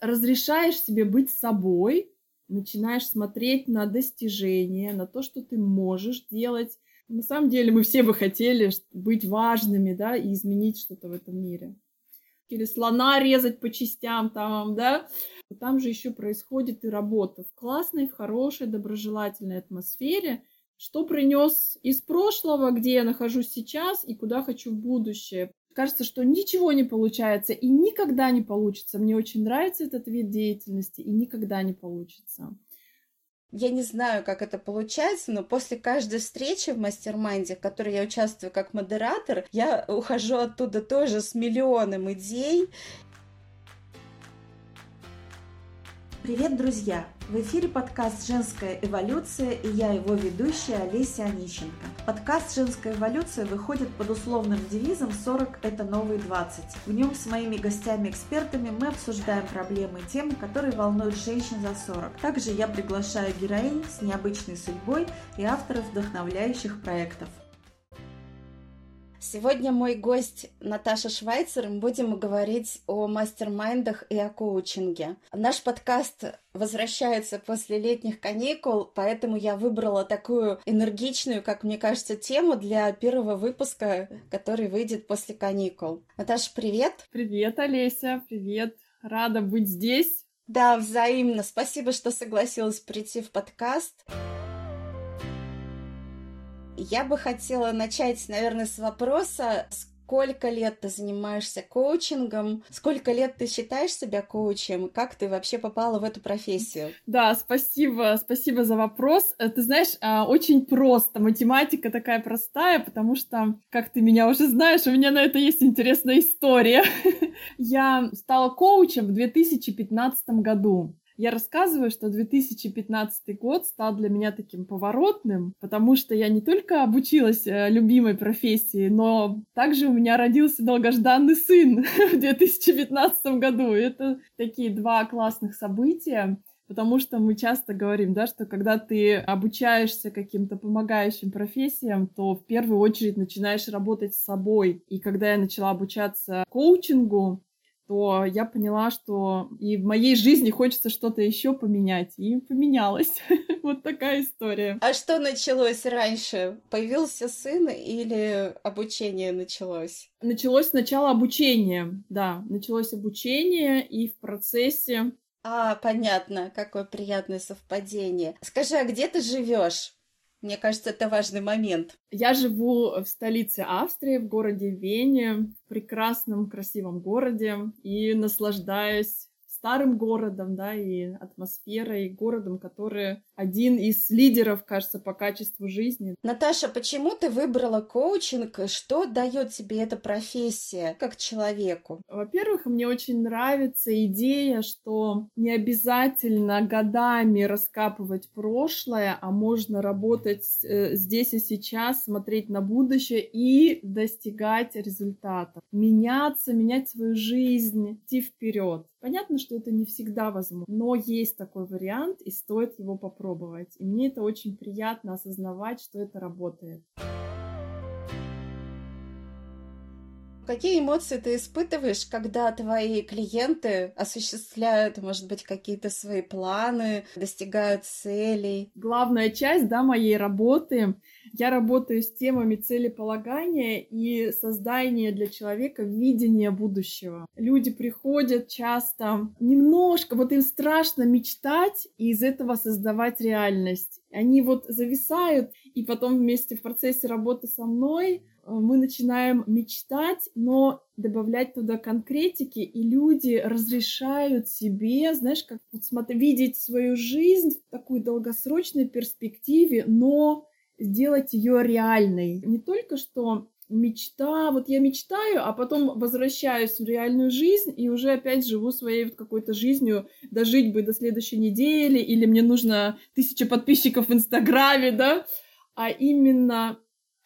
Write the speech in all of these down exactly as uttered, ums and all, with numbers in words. разрешаешь себе быть собой, начинаешь смотреть на достижения, на то, что ты можешь делать. На самом деле мы все бы хотели быть важными, да, и изменить что-то в этом мире. Или слона резать по частям там, да. Там же еще происходит и работа в классной, в хорошей, доброжелательной атмосфере. Что принес из прошлого, где я нахожусь сейчас и куда хочу в будущее. Кажется, что ничего не получается и никогда не получится. Мне очень нравится этот вид деятельности и никогда не получится. Я не знаю, как это получается, но после каждой встречи в мастер-майнде, в которой я участвую как модератор, я ухожу оттуда тоже с миллионом идей. Привет, друзья! В эфире подкаст «Женская эволюция» и я его ведущая Олеся Онищенко. Подкаст «Женская эволюция» выходит под условным девизом «сорок – это новые двадцать». В нем с моими гостями-экспертами мы обсуждаем проблемы и темы, которые волнуют женщин за сорок. Также я приглашаю героинь с необычной судьбой и авторов вдохновляющих проектов. Сегодня мой гость Наташа Швайцер. Мы будем говорить о мастер-майндах и о коучинге. Наш подкаст возвращается после летних каникул, поэтому я выбрала такую энергичную, как мне кажется, тему для первого выпуска, который выйдет после каникул. Наташа, привет! Привет, Олеся! Привет! Рада быть здесь! Да, взаимно! Спасибо, что согласилась прийти в подкаст. Я бы хотела начать, наверное, с вопроса, сколько лет ты занимаешься коучингом, сколько лет ты считаешь себя коучем, как ты вообще попала в эту профессию? Да, спасибо, спасибо за вопрос. Ты знаешь, очень просто, математика такая простая, потому что, как ты меня уже знаешь, у меня на это есть интересная история. Я стала коучем в две тысячи пятнадцатом году. Я рассказываю, что две тысячи пятнадцатый год стал для меня таким поворотным, потому что я не только обучилась любимой профессии, но также у меня родился долгожданный сын в две тысячи пятнадцатом году. Это такие два классных события, потому что мы часто говорим, да, что когда ты обучаешься каким-то помогающим профессиям, то в первую очередь начинаешь работать с собой. И когда я начала обучаться коучингу, то я поняла, что и в моей жизни хочется что-то еще поменять. И поменялось. Вот такая история. А что началось раньше? Появился сын или обучение началось? Началось сначала обучение, да. Началось обучение, и в процессе... А, понятно. Какое приятное совпадение. Скажи, а где ты живешь? Мне кажется, это важный момент. Я живу в столице Австрии, в городе Вене, в прекрасном, красивом городе, и наслаждаюсь старым городом, да, и атмосферой, и городом, который один из лидеров, кажется, по качеству жизни. Наташа, почему ты выбрала коучинг? Что дает тебе эта профессия как человеку? Во-первых, мне очень нравится идея, что не обязательно годами раскапывать прошлое, а можно работать здесь и сейчас, смотреть на будущее и достигать результатов. Меняться, менять свою жизнь, идти вперед. Понятно, что это не всегда возможно, но есть такой вариант, и стоит его попробовать. И мне это очень приятно осознавать, что это работает. Какие эмоции ты испытываешь, когда твои клиенты осуществляют, может быть, какие-то свои планы, достигают целей? Главная часть, да, моей работы. Я работаю с темами целеполагания и создания для человека видения будущего. Люди приходят часто немножко, вот им страшно мечтать и из этого создавать реальность. Они вот зависают, и потом вместе в процессе работы со мной мы начинаем мечтать, но добавлять туда конкретики, и люди разрешают себе, знаешь, как вот смотри, видеть свою жизнь в такой долгосрочной перспективе, но сделать ее реальной. Не только что мечта, вот я мечтаю, а потом возвращаюсь в реальную жизнь и уже опять живу своей вот какой-то жизнью, дожить бы до следующей недели, или мне нужно тысяча подписчиков в Инстаграме, да, а именно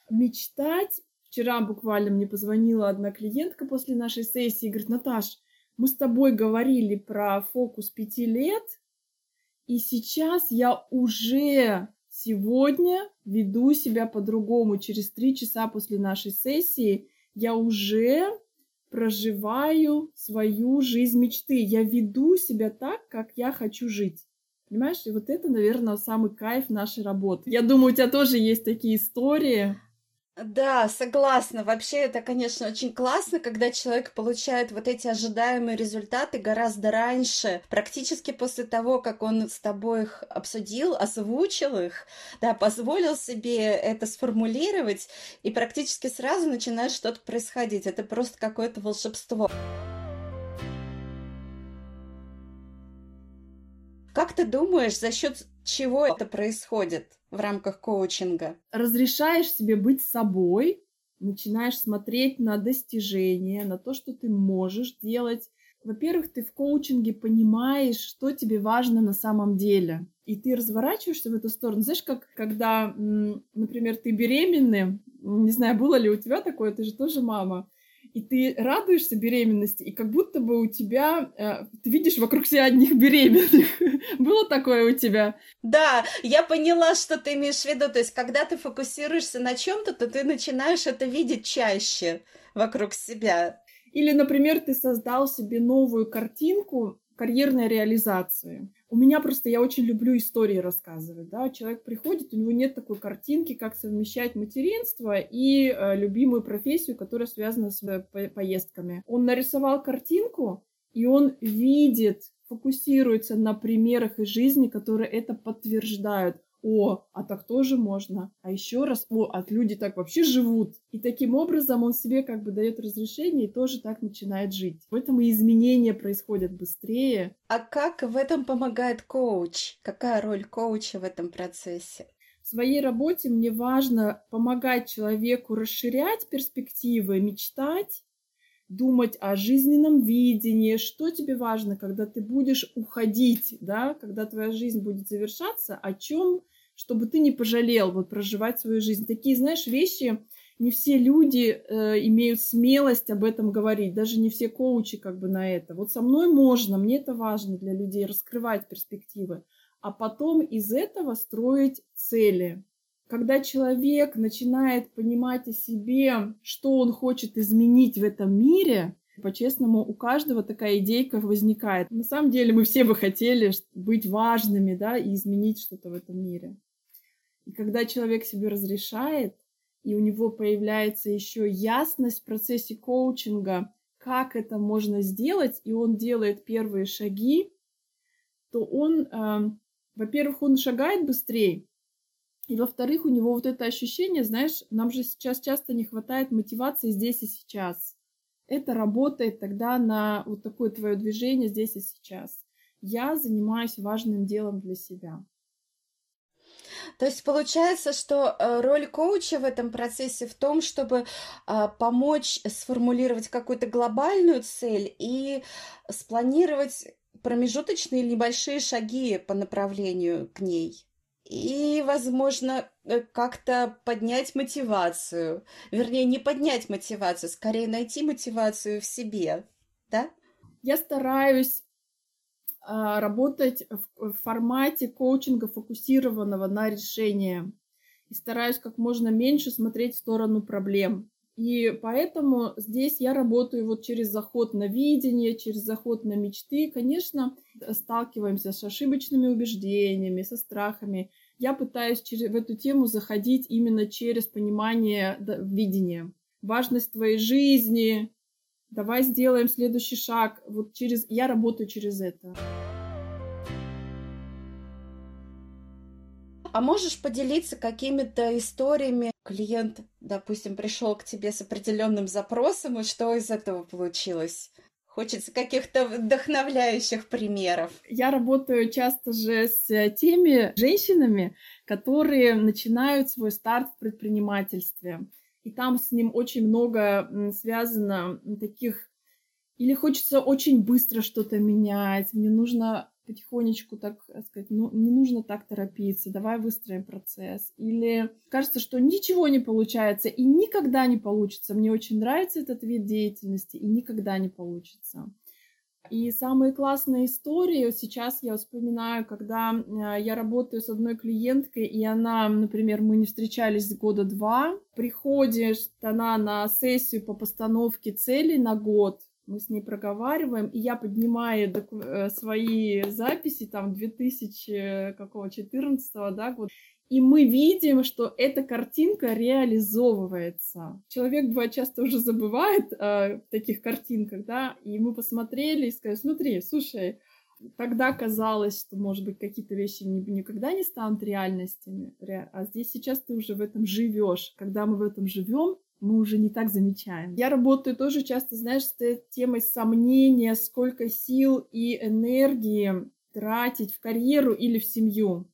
мечтать. Вчера буквально мне позвонила одна клиентка после нашей сессии и говорит: Наташ, мы с тобой говорили про фокус пяти лет, и сейчас я уже сегодня веду себя по-другому. Через три часа после нашей сессии я уже проживаю свою жизнь мечты. Я веду себя так, как я хочу жить. Понимаешь? И вот это, наверное, самый кайф нашей работы. Я думаю, у тебя тоже есть такие истории. Да, согласна. Вообще это, конечно, очень классно, когда человек получает вот эти ожидаемые результаты гораздо раньше, практически после того, как он с тобой их обсудил, озвучил их, да, позволил себе это сформулировать, и практически сразу начинает что-то происходить. Это просто какое-то волшебство. Как ты думаешь, за счет чего это происходит в рамках коучинга? Разрешаешь себе быть собой, начинаешь смотреть на достижения, на то, что ты можешь делать. Во-первых, ты в коучинге понимаешь, что тебе важно на самом деле. И ты разворачиваешься в эту сторону. Знаешь, как когда, например, ты беременна, не знаю, было ли у тебя такое, ты же тоже мама, и ты радуешься беременности, и как будто бы у тебя... Э, ты видишь вокруг себя одних беременных. Было такое у тебя? Да, я поняла, что ты имеешь в виду. То есть, когда ты фокусируешься на чем-то, то ты начинаешь это видеть чаще вокруг себя. Или, например, ты создал себе новую картинку карьерной реализации. У меня просто... Я очень люблю истории рассказывать. Да? Человек приходит, у него нет такой картинки, как совмещать материнство и э, любимую профессию, которая связана с э, поездками. Он нарисовал картинку, и он видит, фокусируется на примерах из жизни, которые это подтверждают. О, а так тоже можно. А еще раз, о, а люди так вообще живут. И таким образом он себе как бы дает разрешение и тоже так начинает жить. Поэтому изменения происходят быстрее. А как в этом помогает коуч? Какая роль коуча в этом процессе? В своей работе мне важно помогать человеку расширять перспективы, мечтать, думать о жизненном видении, что тебе важно, когда ты будешь уходить, да, когда твоя жизнь будет завершаться, о чем, чтобы ты не пожалел вот, проживать свою жизнь. Такие, знаешь, вещи не все люди э, имеют смелость об этом говорить, даже не все коучи как бы на это. Вот со мной можно, мне это важно для людей, раскрывать перспективы, а потом из этого строить цели. Когда человек начинает понимать о себе, что он хочет изменить в этом мире, по-честному, у каждого такая идейка возникает. На самом деле мы все бы хотели быть важными, да, и изменить что-то в этом мире. И когда человек себе разрешает, и у него появляется еще ясность в процессе коучинга, как это можно сделать, и он делает первые шаги, то он, э, во-первых, он шагает быстрее, и, во-вторых, у него вот это ощущение, знаешь, нам же сейчас часто не хватает мотивации здесь и сейчас. Это работает тогда на вот такое твое движение здесь и сейчас. Я занимаюсь важным делом для себя. То есть получается, что роль коуча в этом процессе в том, чтобы помочь сформулировать какую-то глобальную цель и спланировать промежуточные или небольшие шаги по направлению к ней. И, возможно, как-то поднять мотивацию. Вернее, не поднять мотивацию, скорее найти мотивацию в себе, да? Я стараюсь а, работать в, в формате коучинга, фокусированного на решении. И стараюсь как можно меньше смотреть в сторону проблем. И поэтому здесь я работаю вот через заход на видение, через заход на мечты. Конечно, сталкиваемся с ошибочными убеждениями, со страхами. Я пытаюсь в эту тему заходить именно через понимание видения. Важность твоей жизни. Давай сделаем следующий шаг. Вот через... Я работаю через это. А можешь поделиться какими-то историями? Клиент, допустим, пришел к тебе с определенным запросом, и что из этого получилось? Хочется каких-то вдохновляющих примеров. Я работаю часто же с теми женщинами, которые начинают свой старт в предпринимательстве. И там с ним очень много связано таких... Или хочется очень быстро что-то менять, мне нужно... потихонечку, так сказать, ну, не нужно так торопиться, давай выстроим процесс. Или кажется, что ничего не получается и никогда не получится. Мне очень нравится этот вид деятельности и никогда не получится. И самые классные истории сейчас я вспоминаю, когда я работаю с одной клиенткой, и она, например, мы не встречались года два, приходит она на сессию по постановке целей на год, мы с ней проговариваем, и я поднимаю доку- свои записи, там, две тысячи четырнадцатого да, года, и мы видим, что эта картинка реализовывается. Человек, бывает, часто уже забывает э, в таких картинках, да, и мы посмотрели и сказали, смотри, слушай, тогда казалось, что, может быть, какие-то вещи не, никогда не станут реальностями, а здесь сейчас ты уже в этом живешь. Когда мы в этом живем, мы уже не так замечаем. Я работаю тоже часто, знаешь, с темой сомнения, сколько сил и энергии тратить в карьеру или в семью.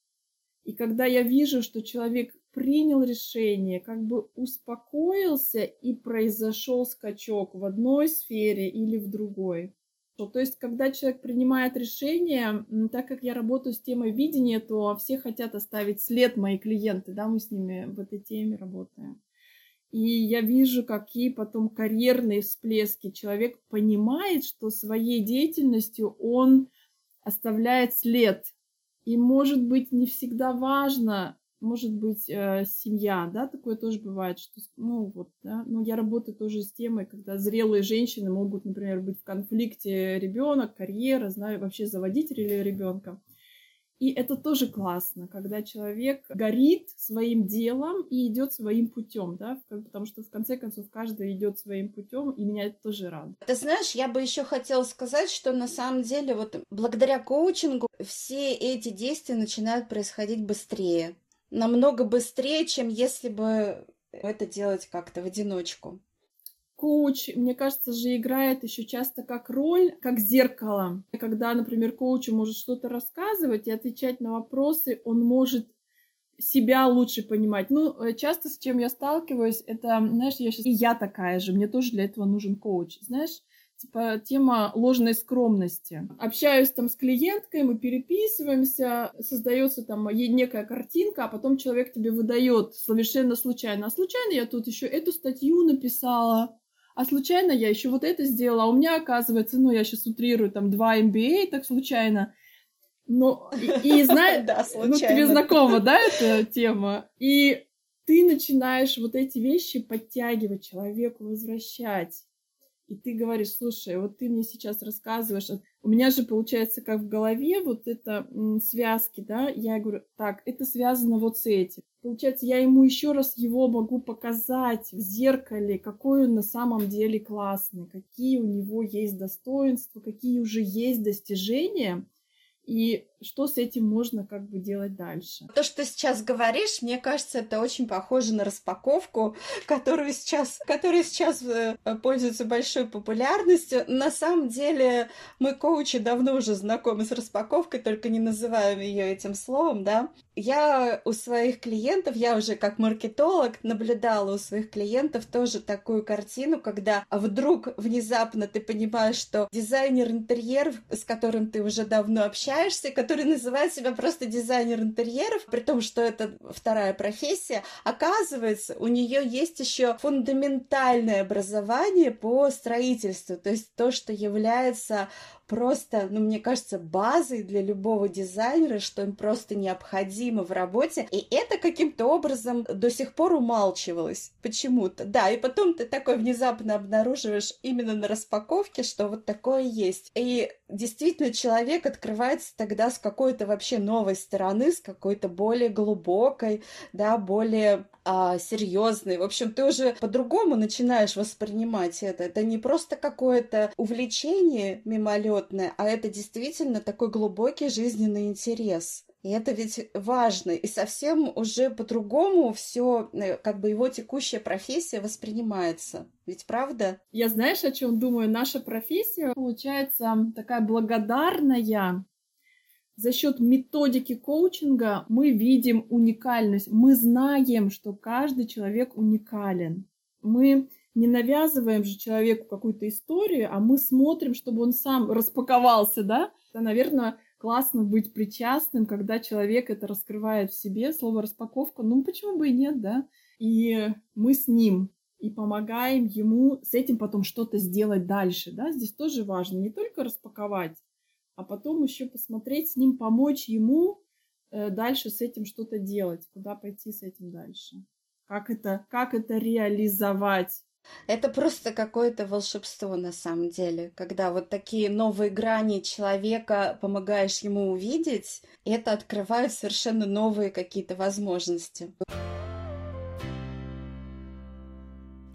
И когда я вижу, что человек принял решение, как бы успокоился и произошел скачок в одной сфере или в другой. То есть, когда человек принимает решение, так как я работаю с темой видения, то все хотят оставить след, мои клиенты, да, мы с ними в этой теме работаем. И я вижу, какие потом карьерные всплески. Человек понимает, что своей деятельностью он оставляет след. И, может быть, не всегда важно, может быть, э, семья, да, такое тоже бывает, что, ну, вот, да, ну, я работаю тоже с темой, когда зрелые женщины могут, например, быть в конфликте ребенок, карьера, знаю, вообще заводить ребенка. И это тоже классно, когда человек горит своим делом и идет своим путем, да, потому что в конце концов каждый идет своим путем, и меня это тоже радует. Ты знаешь, я бы еще хотела сказать, что на самом деле вот благодаря коучингу все эти действия начинают происходить быстрее, намного быстрее, чем если бы это делать как-то в одиночку. Коуч, мне кажется, же играет еще часто как роль, как зеркало. Когда, например, коуч может что-то рассказывать и отвечать на вопросы, он может себя лучше понимать. Ну, часто с чем я сталкиваюсь, это, знаешь, я сейчас... И я такая же, мне тоже для этого нужен коуч, знаешь? Типа тема ложной скромности. Общаюсь там с клиенткой, мы переписываемся, создается там некая картинка, а потом человек тебе выдает совершенно случайно. А случайно я тут еще эту статью написала, а случайно я еще вот это сделала, а у меня, оказывается, ну, я сейчас утрирую, там, два эм би эй, так случайно. Но, и, и знаешь, ну, тебе знакома, да, эта тема? И ты начинаешь вот эти вещи подтягивать человеку, возвращать. И ты говоришь, слушай, вот ты мне сейчас рассказываешь, у меня же получается как в голове вот это м, связки, да, я говорю, так, это связано вот с этим. Получается, я ему еще раз его могу показать в зеркале, какой он на самом деле классный, какие у него есть достоинства, какие уже есть достижения. И что с этим можно как бы делать дальше? То, что ты сейчас говоришь, мне кажется, это очень похоже на распаковку, которую сейчас, которая сейчас пользуется большой популярностью. На самом деле мы, коучи, давно уже знакомы с распаковкой, только не называем ее этим словом, да? Я у своих клиентов, я уже как маркетолог наблюдала у своих клиентов тоже такую картину, когда вдруг внезапно ты понимаешь, что дизайнер интерьера, с которым ты уже давно общаешься, который называет себя просто дизайнер интерьеров, при том, что это вторая профессия, оказывается, у нее есть еще фундаментальное образование по строительству, то есть то, что является просто, ну, мне кажется, базой для любого дизайнера, что им просто необходимо в работе, и это каким-то образом до сих пор умалчивалось почему-то, да, и потом ты такой внезапно обнаруживаешь именно на распаковке, что вот такое есть, и действительно человек открывается тогда с какой-то вообще новой стороны, с какой-то более глубокой, да, более а, серьезной, в общем, ты уже по-другому начинаешь воспринимать это, это не просто какое-то увлечение мимолетное, а это действительно такой глубокий жизненный интерес. И это ведь важно. И совсем уже по-другому все, как бы его текущая профессия воспринимается. Ведь правда? Я знаешь, о чем думаю? Наша профессия получается такая благодарная. За счет методики коучинга мы видим уникальность. Мы знаем, что каждый человек уникален. Мы не навязываем же человеку какую-то историю, а мы смотрим, чтобы он сам распаковался, да? Это, наверное, классно быть причастным, когда человек это раскрывает в себе, слово «распаковка», ну почему бы и нет, да? И мы с ним. И и помогаем ему с этим потом что-то сделать дальше. Да? Здесь тоже важно не только распаковать, а потом еще посмотреть с ним, помочь ему дальше с этим что-то делать, куда пойти с этим дальше. Как это, как это реализовать? Это просто какое-то волшебство на самом деле, когда вот такие новые грани человека помогаешь ему увидеть, это открывает совершенно новые какие-то возможности.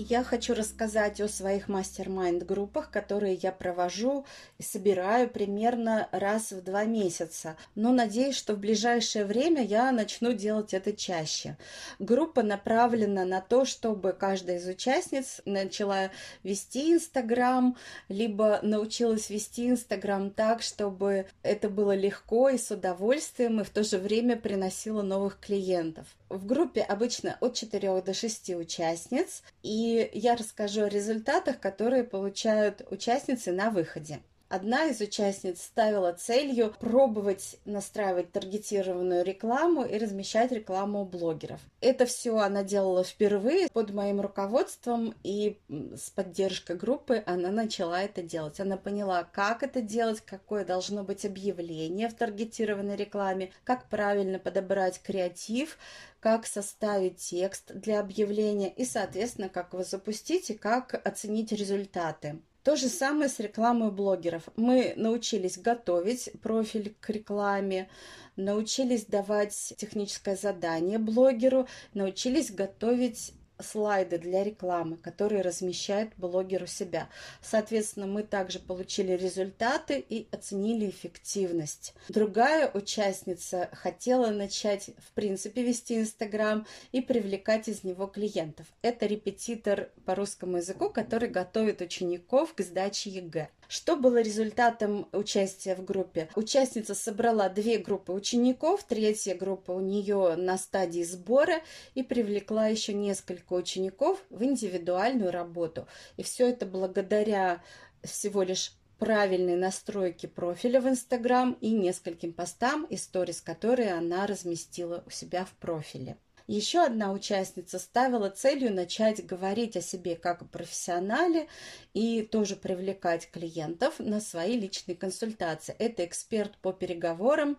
Я хочу рассказать о своих мастер-майнд-группах, которые я провожу и собираю примерно раз в два месяца. Но надеюсь, что в ближайшее время я начну делать это чаще. Группа направлена на то, чтобы каждая из участниц начала вести Инстаграм, либо научилась вести Инстаграм так, чтобы это было легко и с удовольствием, и в то же время приносило новых клиентов. В группе обычно от четырёх до шести участниц, и я расскажу о результатах, которые получают участницы на выходе. Одна из участниц ставила целью пробовать настраивать таргетированную рекламу и размещать рекламу у блогеров. Это все она делала впервые под моим руководством, и с поддержкой группы она начала это делать. Она поняла, как это делать, какое должно быть объявление в таргетированной рекламе, как правильно подобрать креатив, как составить текст для объявления и, соответственно, как его запустить и как оценить результаты. То же самое с рекламой блогеров. Мы научились готовить профиль к рекламе, научились давать техническое задание блогеру, научились готовить слайды для рекламы, которые размещает блогер у себя. Соответственно, мы также получили результаты и оценили эффективность. Другая участница хотела начать, в принципе, вести Инстаграм и привлекать из него клиентов. Это репетитор по русскому языку, который готовит учеников к сдаче ЕГЭ. Что было результатом участия в группе? Участница собрала две группы учеников, третья группа у нее на стадии сбора, и привлекла еще несколько учеников в индивидуальную работу. И все это благодаря всего лишь правильной настройке профиля в Инстаграм и нескольким постам и сторис, которые она разместила у себя в профиле. Еще одна участница ставила целью начать говорить о себе как о профессионале и тоже привлекать клиентов на свои личные консультации. Это эксперт по переговорам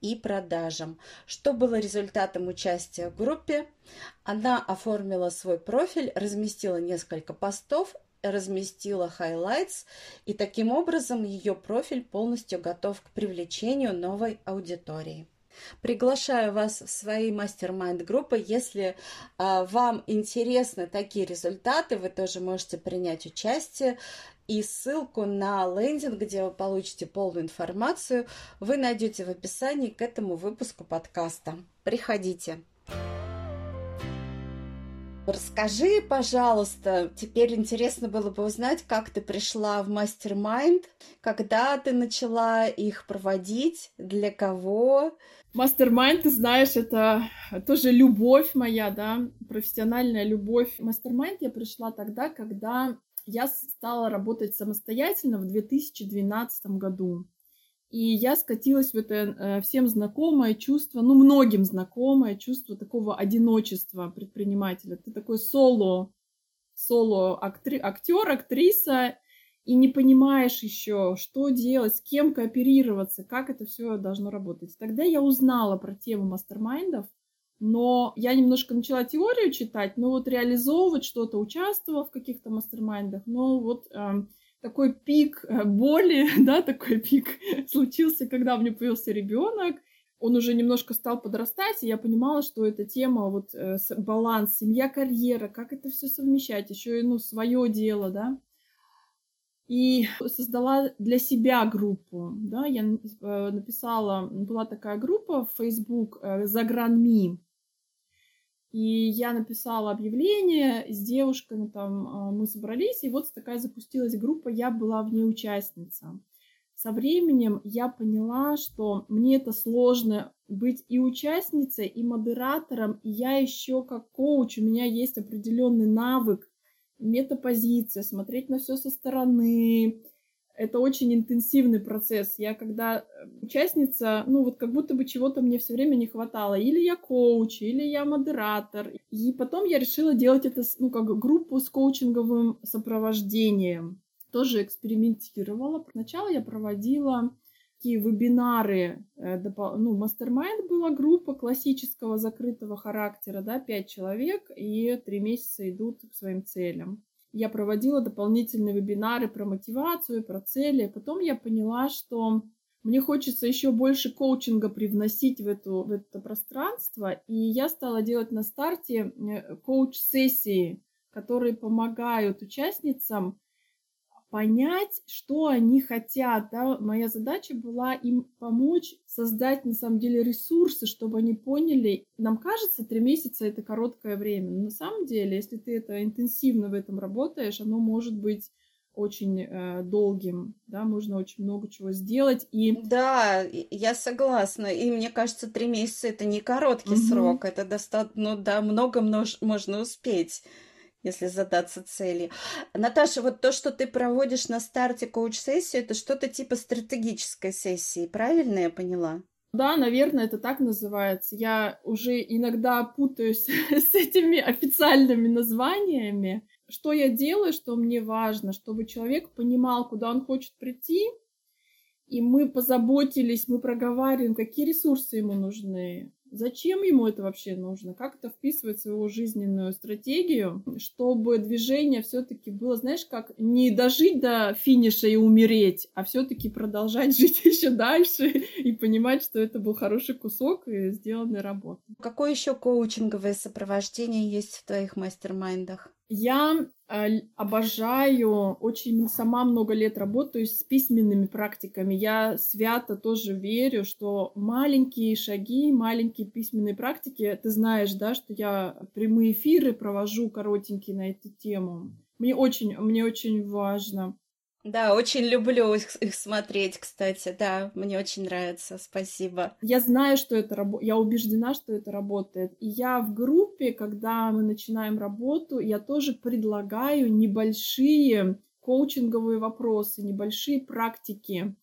и продажам. Что было результатом участия в группе? Она оформила свой профиль, разместила несколько постов, разместила хайлайтс, и таким образом ее профиль полностью готов к привлечению новой аудитории. Приглашаю вас в свои мастер-майнд-группы. Если а, вам интересны такие результаты, вы тоже можете принять участие. И ссылку на лендинг, где вы получите полную информацию, вы найдете в описании к этому выпуску подкаста. Приходите! Расскажи, пожалуйста, теперь интересно было бы узнать, как ты пришла в мастер-майнд, когда ты начала их проводить, для кого? Мастер-майнд, ты знаешь, это тоже любовь моя, да, профессиональная любовь. В мастер-майнд я пришла тогда, когда я стала работать самостоятельно в две тысячи двенадцатом году. И я скатилась в это всем знакомое чувство, ну, многим знакомое чувство такого одиночества предпринимателя. Ты такой соло, соло-актер, актриса, и не понимаешь еще, что делать, с кем кооперироваться, как это все должно работать. Тогда я узнала про тему мастер-майндов, но я немножко начала теорию читать, но вот реализовывать что-то, участвовала в каких-то мастер-майндах, но вот... Такой пик боли, да, такой пик случился, когда у меня появился ребенок. Он уже немножко стал подрастать, и я понимала, что эта тема, вот баланс, семья, карьера, как это все совмещать, еще и, ну, свое дело, да. И создала для себя группу, да, я написала, была такая группа в Facebook «Загранми». И я написала объявление с девушками, там мы собрались, и вот такая запустилась группа, я была в ней участница. Со временем я поняла, что мне это сложно быть и участницей, и модератором, и я еще как коуч, у меня есть определенный навык, метапозиция, смотреть на все со стороны, Это очень интенсивный процесс. Я когда участница, ну вот как будто бы чего-то мне все время не хватало. Или я коуч, или я модератор. И потом я решила делать это, ну как группу с коучинговым сопровождением. Тоже экспериментировала. Сначала я проводила такие вебинары. Ну, мастер-майнд была группа классического закрытого характера, да, пять человек, и три месяца идут к своим целям. Я проводила дополнительные вебинары про мотивацию, про цели. Потом я поняла, что мне хочется еще больше коучинга привносить в, эту, в это пространство. И я стала делать на старте коуч-сессии, которые помогают участницам понять, что они хотят. Да? Моя задача была им помочь создать, на самом деле, ресурсы, чтобы они поняли. Нам кажется, три месяца – это короткое время. Но на самом деле, если ты это интенсивно в этом работаешь, оно может быть очень э, долгим. Да? Можно очень много чего сделать. И... Да, я согласна. И мне кажется, три месяца – это не короткий угу. срок. Это достаточно, ну, да, много можно успеть, если задаться цели. Наташа, вот то, что ты проводишь на старте коуч-сессию, это что-то типа стратегической сессии, правильно я поняла? Да, наверное, это так называется. Я уже иногда путаюсь с этими официальными названиями. Что я делаю, что мне важно, чтобы человек понимал, куда он хочет прийти, и мы позаботились, мы проговариваем, какие ресурсы ему нужны. Зачем ему это вообще нужно? Как это вписывать в свою жизненную стратегию, чтобы движение все-таки было, знаешь, как не дожить до финиша и умереть, а все-таки продолжать жить еще дальше и понимать, что это был хороший кусок сделанной работы. Какое еще коучинговое сопровождение есть в твоих мастер-майндах? Я обожаю, очень сама много лет работаю с письменными практиками. Я свято тоже верю, что маленькие шаги, маленькие письменные практики, ты знаешь, да, что я прямые эфиры провожу коротенькие на эту тему. Мне очень, мне очень важно. Да, очень люблю их, их смотреть, кстати, да, мне очень нравится, спасибо. Я знаю, что это работает, я убеждена, что это работает. И я в группе, когда мы начинаем работу, я тоже предлагаю небольшие коучинговые вопросы, небольшие практики.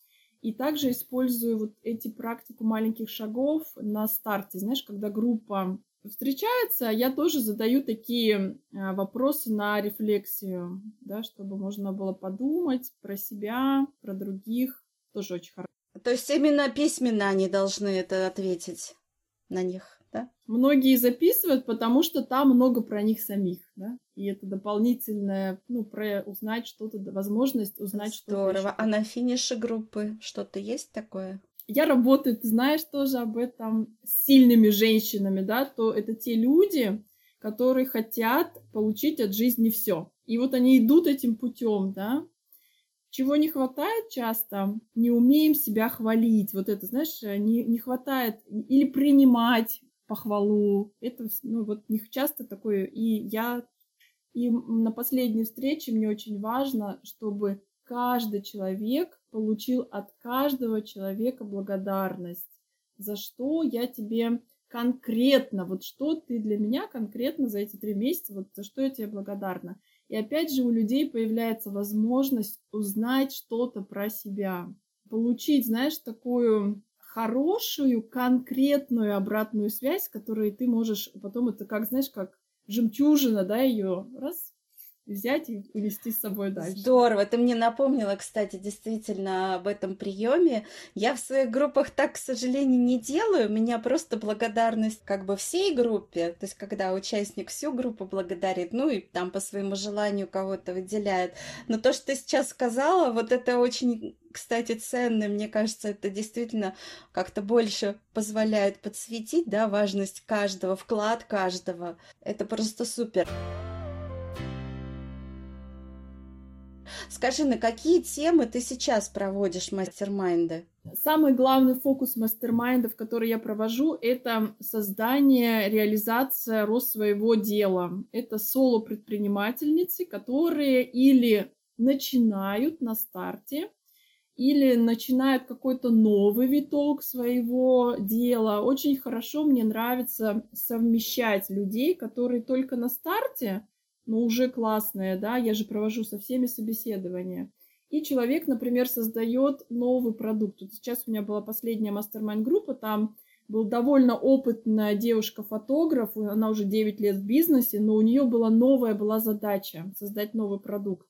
И также использую вот эти практику маленьких шагов на старте. Знаешь, когда группа встречается, я тоже задаю такие вопросы на рефлексию, да, чтобы можно было подумать про себя, про других. Тоже очень хорошо. То есть именно письменно они должны это ответить на них, да? Многие записывают, потому что там много про них самих, да? И это дополнительное, ну, про узнать что-то, возможность узнать что-то. Здорово. А на финише группы что-то есть такое? Я работаю, ты знаешь тоже об этом, с сильными женщинами, да, то это те люди, которые хотят получить от жизни все. И вот они идут этим путем, да. Чего не хватает часто, не умеем себя хвалить. Вот это, знаешь, не, не хватает или принимать похвалу. Это, ну, вот у них часто такое. И я, и на последней встрече мне очень важно, чтобы каждый человек получил от каждого человека благодарность. За что я тебе конкретно, вот что ты для меня конкретно за эти три месяца, вот за что я тебе благодарна. И опять же у людей появляется возможность узнать что-то про себя. Получить, знаешь, такую хорошую, конкретную обратную связь, которой ты можешь потом, это как, знаешь, как жемчужина, да, ее раз, взять и унести с собой дальше. Здорово. Ты мне напомнила, кстати, действительно об этом приеме. Я в своих группах так, к сожалению, не делаю. У меня просто благодарность как бы всей группе. То есть, когда участник всю группу благодарит, ну и там по своему желанию кого-то выделяет. Но то, что ты сейчас сказала, вот это очень, кстати, ценно. Мне кажется, это действительно как-то больше позволяет подсветить, да, важность каждого, вклад каждого. Это просто супер. Скажи, на какие темы ты сейчас проводишь мастер-майнды? Самый главный фокус мастер-майндов, который я провожу, это создание, реализация, рост своего дела. Это соло-предпринимательницы, которые или начинают на старте, или начинают какой-то новый виток своего дела. Очень хорошо мне нравится совмещать людей, которые только на старте, но уже классные, да, я же провожу со всеми собеседования. И человек, например, создает новый продукт. Вот сейчас у меня была последняя мастер-майн-группа, там была довольно опытная девушка-фотограф, она уже девять лет в бизнесе, но у нее была новая была задача – создать новый продукт.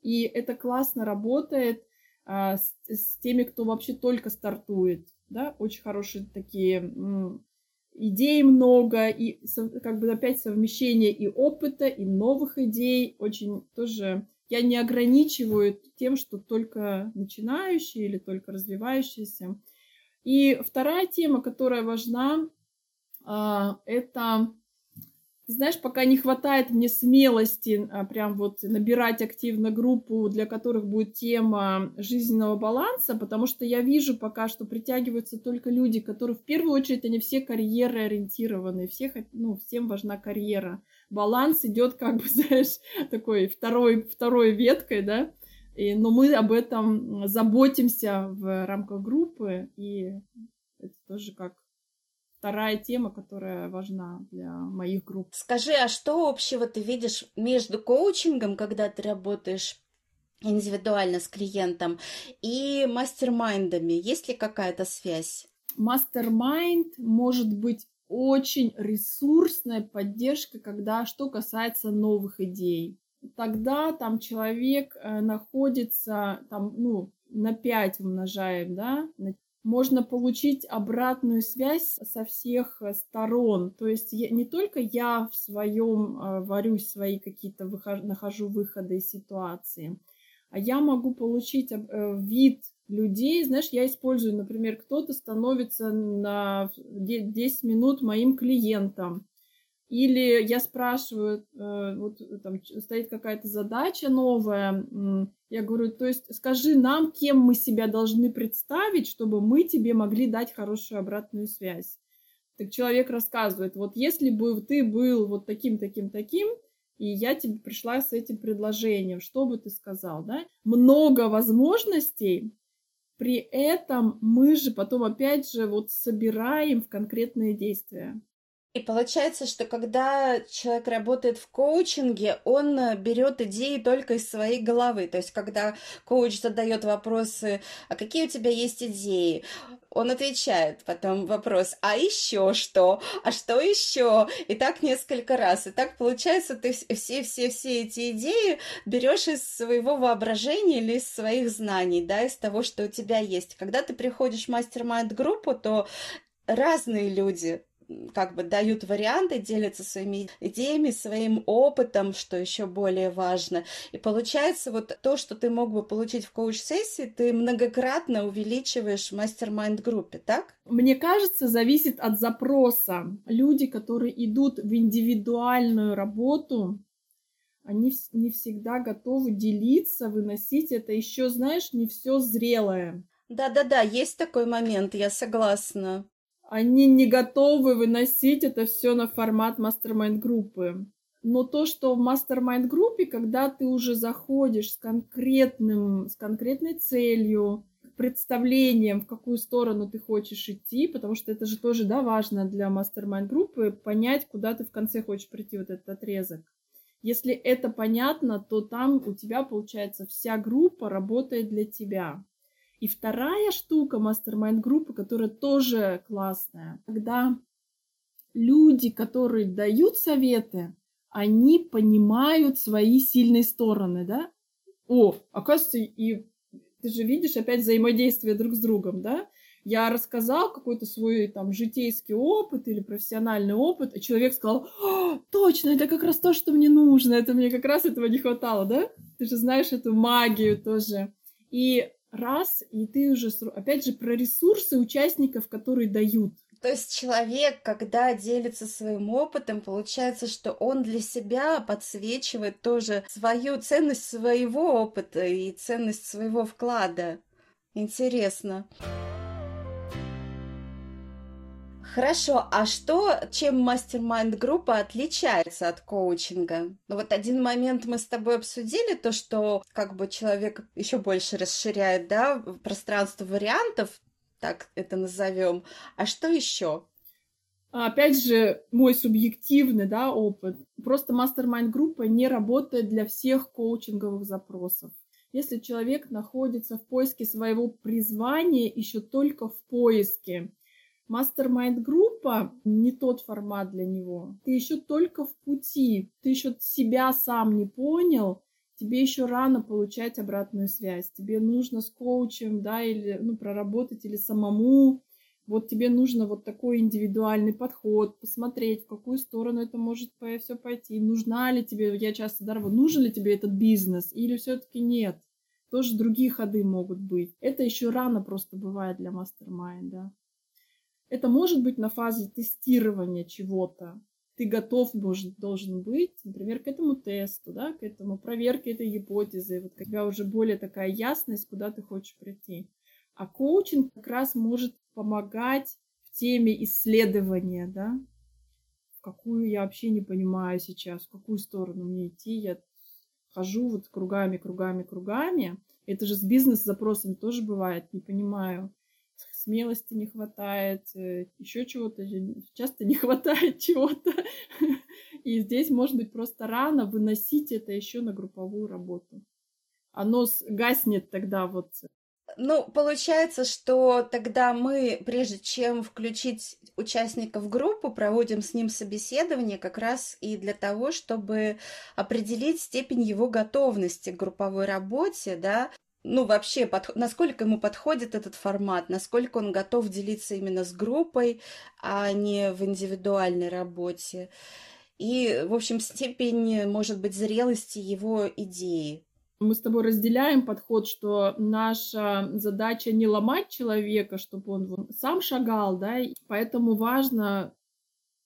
И это классно работает а, с, с теми, кто вообще только стартует. Да? Очень хорошие такие м, идей много, и как бы опять совмещение и опыта, и новых идей. Очень тоже... Я не ограничиваю тем, что только начинающие или только развивающиеся. И вторая тема, которая важна, это, знаешь, пока не хватает мне смелости прям вот набирать активно группу, для которых будет тема жизненного баланса, потому что я вижу пока, что притягиваются только люди, которые в первую очередь, они все карьеры ориентированы, всех, ну, всем важна карьера. Баланс идет, как бы, знаешь, такой второй, второй веткой, да, и, но мы об этом заботимся в рамках группы, и это тоже как вторая тема, которая важна для моих групп. Скажи, а что общего ты видишь между коучингом, когда ты работаешь индивидуально с клиентом, и мастер-майндами? Есть ли какая-то связь? Мастер-майнд может быть очень ресурсная поддержка, когда что касается новых идей. Тогда там человек находится, там, ну, на пять умножаем, да, можно получить обратную связь со всех сторон. То есть не только я в своем варю свои какие-то, выхожу, нахожу выходы из ситуации, а я могу получить вид людей, знаешь, я использую, например, кто-то становится на десять минут моим клиентом, или я спрашиваю, вот там стоит какая-то задача новая, я говорю, то есть скажи нам, кем мы себя должны представить, чтобы мы тебе могли дать хорошую обратную связь. Так человек рассказывает, вот если бы ты был вот таким-таким-таким, и я тебе пришла с этим предложением, что бы ты сказал, да? Много возможностей. При этом мы же потом опять же вот собираем в конкретные действия. И получается, что когда человек работает в коучинге, он берет идеи только из своей головы. То есть, когда коуч задает вопросы, а какие у тебя есть идеи, он отвечает потом вопрос, а еще что, а что еще, и так несколько раз. И так получается, ты все-все-все эти идеи берешь из своего воображения или из своих знаний, да, из того, что у тебя есть. Когда ты приходишь в мастер-майнд-группу, то разные люди как бы дают варианты, делятся своими идеями, своим опытом, что еще более важно. И получается, вот то, что ты мог бы получить в коуч-сессии, ты многократно увеличиваешь в мастер-майнд-группе, так? Мне кажется, зависит от запроса. Люди, которые идут в индивидуальную работу, они не всегда готовы делиться, выносить это еще, знаешь, не все зрелое. Да-да-да, есть такой момент, я согласна. Они не готовы выносить это все на формат мастер-майнд-группы. Но то, что в мастер-майнд-группе, когда ты уже заходишь с конкретным, с конкретной целью, представлением, в какую сторону ты хочешь идти, потому что это же тоже, да, важно для мастер-майнд-группы, понять, куда ты в конце хочешь прийти, вот этот отрезок. Если это понятно, то там у тебя, получается, вся группа работает для тебя. И вторая штука мастер-майнд-группы, которая тоже классная, когда люди, которые дают советы, они понимают свои сильные стороны, да? О, оказывается, и ты же видишь опять взаимодействие друг с другом, да? Я рассказал какой-то свой там житейский опыт или профессиональный опыт, а человек сказал, точно, это как раз то, что мне нужно, это мне как раз этого не хватало, да? Ты же знаешь эту магию тоже. И раз, и ты уже, опять же, про ресурсы участников, которые дают. То есть человек, когда делится своим опытом, получается, что он для себя подсвечивает тоже свою ценность своего опыта и ценность своего вклада. Интересно. Хорошо, а что, чем мастер-майнд-группа отличается от коучинга? Ну вот один момент мы с тобой обсудили, то, что как бы человек еще больше расширяет, да, пространство вариантов, так это назовем. А что еще? Опять же, мой субъективный, да, опыт. Просто мастер-майнд-группа не работает для всех коучинговых запросов. если человек находится в поиске своего призвания, еще только в поиске. Мастермайнд-группа не тот формат для него. Ты еще только в пути, ты еще себя сам не понял, тебе еще рано получать обратную связь. Тебе нужно с коучем, да, или ну, проработать, или самому. Вот тебе нужно вот такой индивидуальный подход, посмотреть, в какую сторону это может все пойти. Нужна ли тебе, я часто дарваю, нужен ли тебе этот бизнес, или все-таки нет. Тоже другие ходы могут быть. Это еще рано просто бывает для мастермайнда. Это может быть на фазе тестирования чего-то. Ты готов должен, должен быть, например, к этому тесту, да, к этому проверке этой гипотезы. Вот у тебя уже более такая ясность, куда ты хочешь прийти. А коучинг как раз может помогать в теме исследования, да, в какую я вообще не понимаю сейчас, в какую сторону мне идти, я хожу вот кругами, кругами, кругами. Это же с бизнес-запросами тоже бывает, не понимаю. Смелости не хватает, еще чего-то, часто не хватает чего-то. И здесь, может быть, просто рано выносить это еще на групповую работу. Оно гаснет тогда вот. Ну, получается, что тогда мы, прежде чем включить участника в группу, проводим с ним собеседование как раз и для того, чтобы определить степень его готовности к групповой работе, да, ну, вообще, под... насколько ему подходит этот формат, насколько он готов делиться именно с группой, а не в индивидуальной работе. И, в общем, степень, может быть, зрелости его идеи. Мы с тобой разделяем подход, что наша задача не ломать человека, чтобы он сам шагал, да, поэтому важно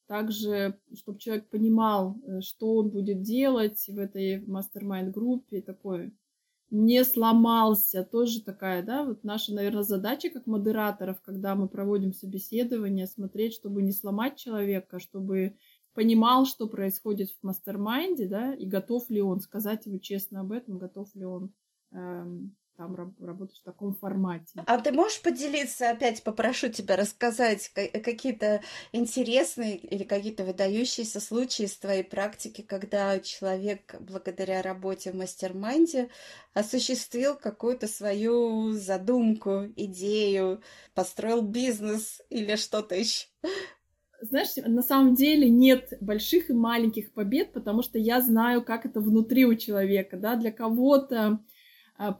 также, чтобы человек понимал, что он будет делать в этой мастермайнд-группе, такое. Не сломался, тоже такая, да, вот наша, наверное, задача как модераторов, когда мы проводим собеседование, смотреть, чтобы не сломать человека, чтобы понимал, что происходит в мастермайнде, да, и готов ли он, сказать ему честно об этом, готов ли он э, там работать в таком формате. А ты можешь поделиться, опять попрошу тебя рассказать какие-то интересные или какие-то выдающиеся случаи из твоей практики, когда человек благодаря работе в мастермайнде осуществил какую-то свою задумку, идею, построил бизнес или что-то еще? Знаешь, на самом деле нет больших и маленьких побед, потому что я знаю, как это внутри у человека, да, для кого-то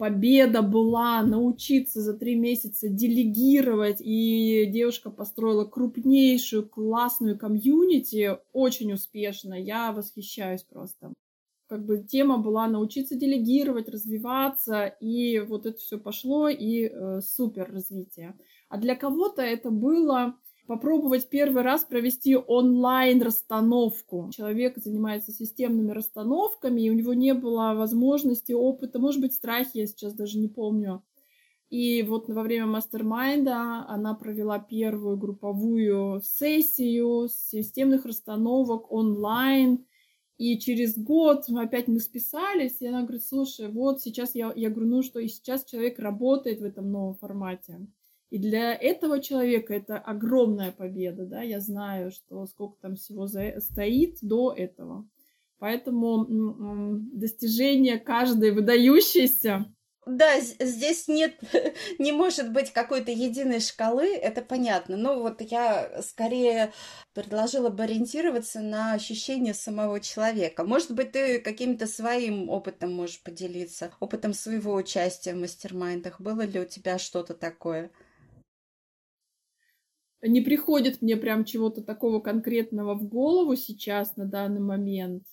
победа была научиться за три месяца делегировать, и девушка построила крупнейшую классную комьюнити, очень успешно, я восхищаюсь просто. Как бы тема была научиться делегировать, развиваться, и вот это все пошло, и э, супер развитие. А для кого-то это было... Попробовать первый раз провести онлайн-расстановку. Человек занимается системными расстановками, и у него не было возможности, опыта, может быть, страхи, я сейчас даже не помню. И вот во время мастермайнда она провела первую групповую сессию системных расстановок онлайн. И через год опять мы списались, и она говорит, слушай, вот сейчас я, я говорю, ну что, и сейчас человек работает в этом новом формате. И для этого человека это огромная победа, да, я знаю, что сколько там всего за... стоит до этого. Поэтому м-м, достижение каждой выдающейся. Да, здесь нет, не может быть какой-то единой шкалы, это понятно. Но вот я скорее предложила бы ориентироваться на ощущение самого человека. Может быть, ты каким-то своим опытом можешь поделиться, опытом своего участия в мастермайндах. Было ли у тебя что-то такое? Не приходит мне прям чего-то такого конкретного в голову сейчас, на данный момент.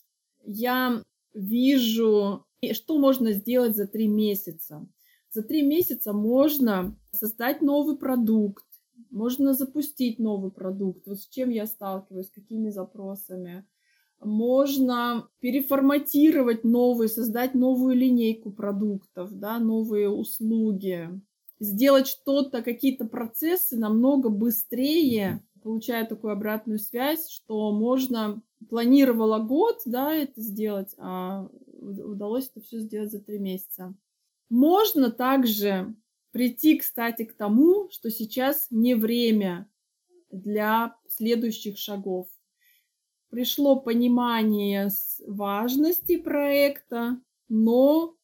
Я вижу, что можно сделать за три месяца. За три месяца можно создать новый продукт, можно запустить новый продукт. Вот с чем я сталкиваюсь, с какими запросами. Можно переформатировать новые, создать новую линейку продуктов, да, новые услуги. Сделать что-то, какие-то процессы намного быстрее, получая такую обратную связь, что можно, планировала год, да, это сделать, а удалось это все сделать за три месяца. Можно также прийти, кстати, к тому, что сейчас не время для следующих шагов. Пришло понимание важности проекта, но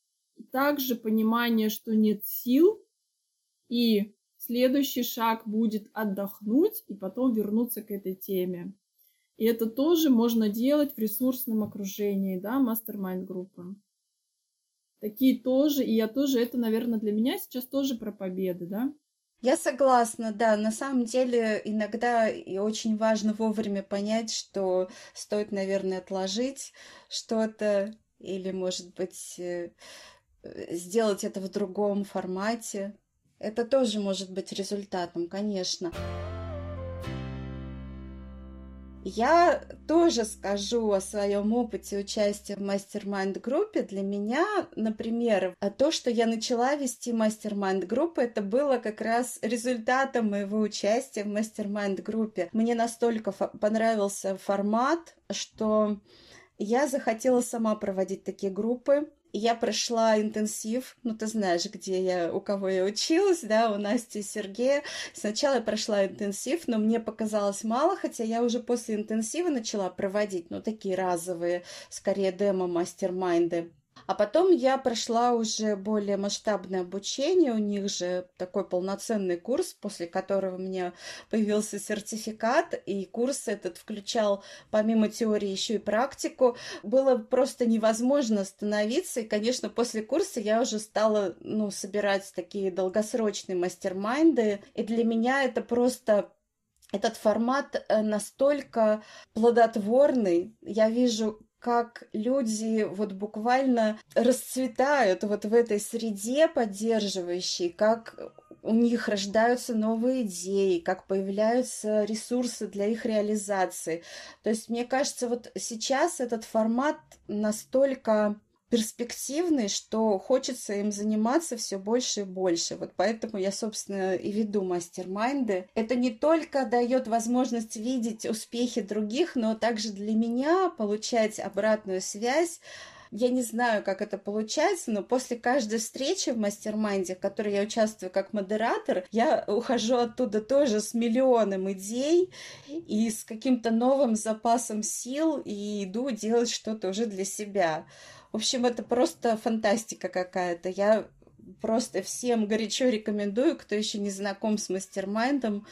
также понимание, что нет сил, и следующий шаг будет отдохнуть и потом вернуться к этой теме. И это тоже можно делать в ресурсном окружении, да, мастер-майнд-группы. Такие тоже, и я тоже, это, наверное, для меня сейчас тоже про победы, да? Я согласна, да. На самом деле иногда и очень важно вовремя понять, что стоит, наверное, отложить что-то или, может быть, сделать это в другом формате. Это тоже может быть результатом, конечно. Я тоже скажу о своем опыте участия в мастер-майнд-группе. Для меня, например, то, что я начала вести мастер-майнд-группы, это было как раз результатом моего участия в мастер-майнд-группе. Мне настолько фо- понравился формат, что я захотела сама проводить такие группы. Я прошла интенсив, ну, ты знаешь, где я, у кого я училась, да, у Насти и Сергея. Сначала я прошла интенсив, но мне показалось мало, хотя я уже после интенсива начала проводить, ну, такие разовые, скорее, демо-мастер-майнды. А потом я прошла уже более масштабное обучение, у них же такой полноценный курс, после которого у меня появился сертификат, и курс этот включал помимо теории еще и практику. Было просто невозможно остановиться, и, конечно, после курса я уже стала, ну, собирать такие долгосрочные мастер-майнды, и для меня это просто... Этот формат настолько плодотворный, я вижу... как люди вот буквально расцветают вот в этой среде поддерживающей, как у них рождаются новые идеи, как появляются ресурсы для их реализации. То есть, мне кажется, вот сейчас этот формат настолько перспективный, что хочется им заниматься все больше и больше. Вот поэтому я, собственно, и веду мастер-майнды. Это не только дает возможность видеть успехи других, но также для меня получать обратную связь. Я не знаю, как это получается, но после каждой встречи в мастер-майнде, в которой я участвую как модератор, я ухожу оттуда тоже с миллионом идей и с каким-то новым запасом сил и иду делать что-то уже для себя. В общем, это просто фантастика какая-то. Я просто всем горячо рекомендую, кто еще не знаком с мастер-майндом,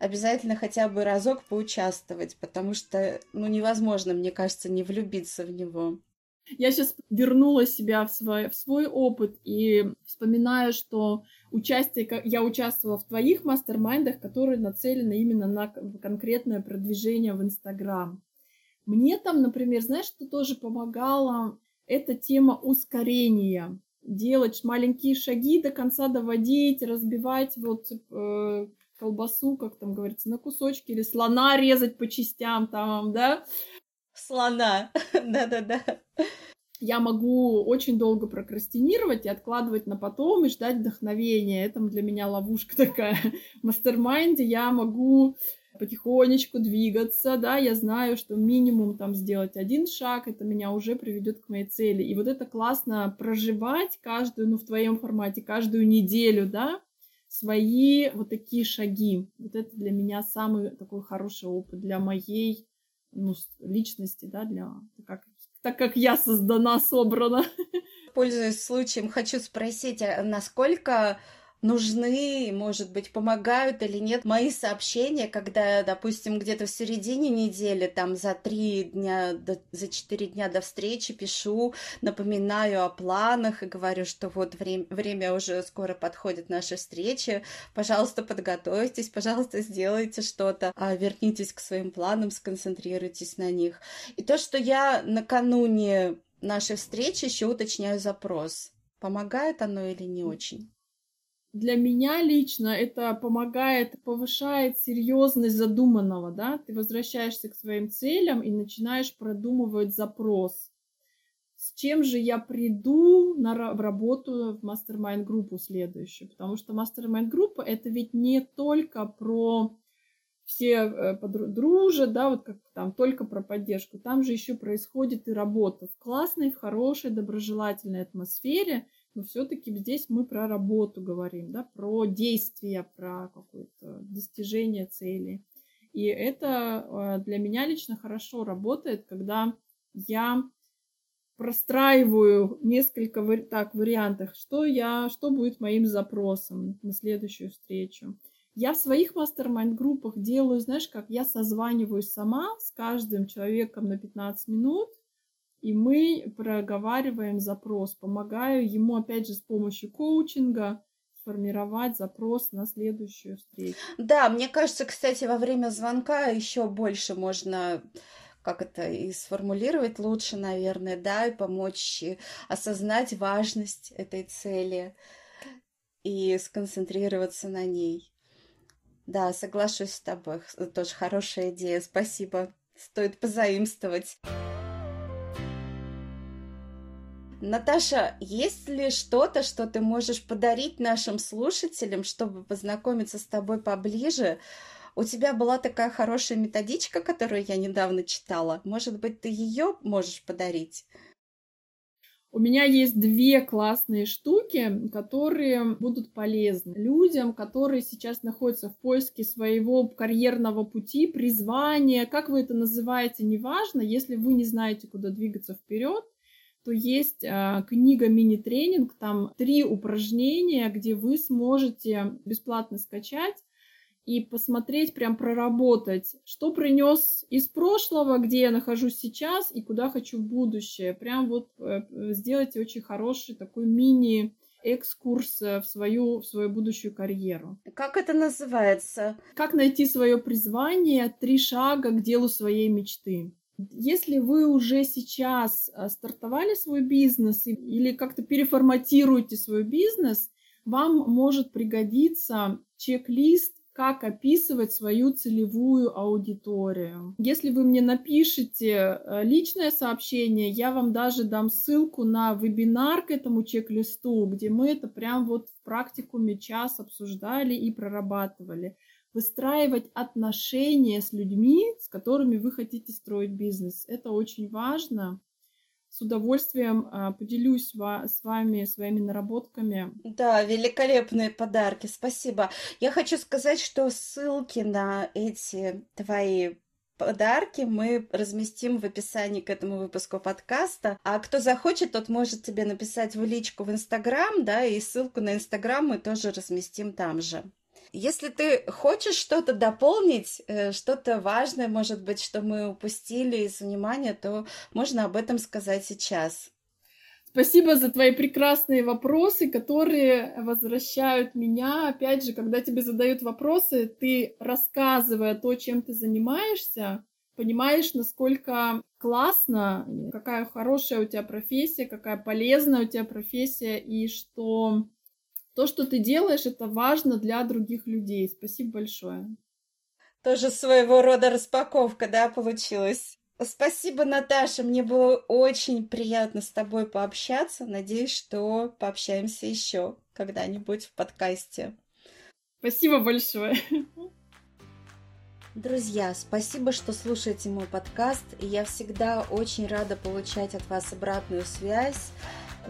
обязательно хотя бы разок поучаствовать, потому что, ну, невозможно, мне кажется, не влюбиться в него. Я сейчас вернула себя в свой, в свой опыт и вспоминаю, что участие, я участвовала в твоих мастер-майндах, которые нацелены именно на конкретное продвижение в Инстаграм. Мне там, например, знаешь, что тоже помогало? Это тема ускорения. Делать маленькие шаги, до конца доводить, разбивать вот э, колбасу, как там говорится, на кусочки, или слона резать по частям там, да? Слона, да-да-да. Я могу очень долго прокрастинировать и откладывать на потом, и ждать вдохновения. Это для меня ловушка такая. В мастер-майнде я могу потихонечку двигаться, да, я знаю, что минимум там сделать один шаг, это меня уже приведет к моей цели. И вот это классно проживать каждую, ну, в твоем формате, каждую неделю, да, свои вот такие шаги. Вот это для меня самый такой хороший опыт для моей, ну, личности, да, для, как, так как я создана, собрана. Пользуясь случаем, хочу спросить, а насколько нужны, может быть, помогают или нет мои сообщения, когда, допустим, где-то в середине недели, там, за три дня, до, за четыре дня до встречи пишу, напоминаю о планах и говорю, что вот время, время уже скоро подходит нашей встрече, пожалуйста, подготовьтесь, пожалуйста, сделайте что-то, вернитесь к своим планам, сконцентрируйтесь на них. И то, что я накануне нашей встречи еще уточняю запрос, помогает оно или не очень? Для меня лично это помогает, повышает серьезность задуманного, да, ты возвращаешься к своим целям и начинаешь продумывать запрос. С чем же я приду на работу в мастер-майнд-группу следующую? Потому что мастер-майнд-группа — это ведь не только про все подружат, да, вот как там, только про поддержку. Там же еще происходит и работа в классной, в хорошей, доброжелательной атмосфере. Но все-таки здесь мы про работу говорим, да, про действия, про какое-то достижение цели. И это для меня лично хорошо работает, когда я простраиваю несколько так, вариантов, что, я, что будет моим запросом на следующую встречу. Я в своих мастер-майн-группах делаю, знаешь, как я созваниваюсь сама с каждым человеком на пятнадцать минут, и мы проговариваем запрос, помогаю ему, опять же, с помощью коучинга сформировать запрос на следующую встречу. Да, мне кажется, кстати, во время звонка еще больше можно... как это и сформулировать лучше, наверное, да, и помочь осознать важность этой цели и сконцентрироваться на ней. Да, соглашусь с тобой, тоже хорошая идея, спасибо, стоит позаимствовать. Наташа, есть ли что-то, что ты можешь подарить нашим слушателям, чтобы познакомиться с тобой поближе? У тебя была такая хорошая методичка, которую я недавно читала. Может быть, ты ее можешь подарить? У меня есть две классные штуки, которые будут полезны людям, которые сейчас находятся в поиске своего карьерного пути, призвания. Как вы это называете, неважно. Если вы не знаете, куда двигаться вперед, то есть э, книга «Мини-тренинг». Там три упражнения, где вы сможете бесплатно скачать и посмотреть, прям проработать, что принес из прошлого, где я нахожусь сейчас и куда хочу в будущее. Прям вот сделать очень хороший такой мини-экскурс в свою, в свою будущую карьеру. Как это называется? Как найти свое призвание? Три шага к делу своей мечты. Если вы уже сейчас стартовали свой бизнес или как-то переформатируете свой бизнес, вам может пригодиться чек-лист, как описывать свою целевую аудиторию. Если вы мне напишите личное сообщение, я вам даже дам ссылку на вебинар к этому чек-листу, где мы это прям вот в практикуме час обсуждали и прорабатывали. Выстраивать отношения с людьми, с которыми вы хотите строить бизнес. Это очень важно. С удовольствием поделюсь с вами своими наработками. Да, великолепные подарки, спасибо. Я хочу сказать, что ссылки на эти твои подарки мы разместим в описании к этому выпуску подкаста. А кто захочет, тот может тебе написать в личку в Инстаграм, да, и ссылку на Инстаграм мы тоже разместим там же. Если ты хочешь что-то дополнить, что-то важное, может быть, что мы упустили из внимания, то можно об этом сказать сейчас. Спасибо за твои прекрасные вопросы, которые возвращают меня. Опять же, когда тебе задают вопросы, ты, рассказывая то, чем ты занимаешься, понимаешь, насколько классно, какая хорошая у тебя профессия, какая полезная у тебя профессия, и что... то, что ты делаешь, это важно для других людей. Спасибо большое. Тоже своего рода распаковка, да, получилась. Спасибо, Наташа. Мне было очень приятно с тобой пообщаться. Надеюсь, что пообщаемся еще когда-нибудь в подкасте. Спасибо большое. Друзья, спасибо, что слушаете мой подкаст. Я всегда очень рада получать от вас обратную связь,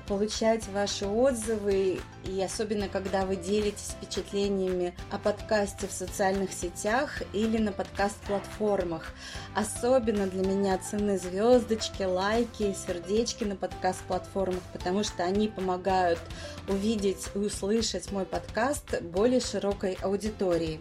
получать ваши отзывы, и особенно, когда вы делитесь впечатлениями о подкасте в социальных сетях или на подкаст-платформах. Особенно для меня ценны звездочки, лайки и сердечки на подкаст-платформах, потому что они помогают увидеть и услышать мой подкаст более широкой аудитории.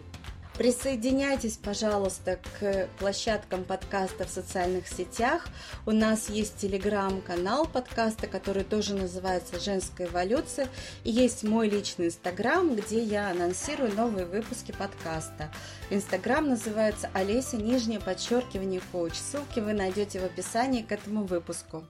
Присоединяйтесь, пожалуйста, к площадкам подкаста в социальных сетях. У нас есть телеграм-канал подкаста, который тоже называется «Женская эволюция». И есть мой личный инстаграм, где я анонсирую новые выпуски подкаста. Инстаграм называется «Олеся, нижнее подчеркивание, коуч». Ссылки вы найдете в описании к этому выпуску.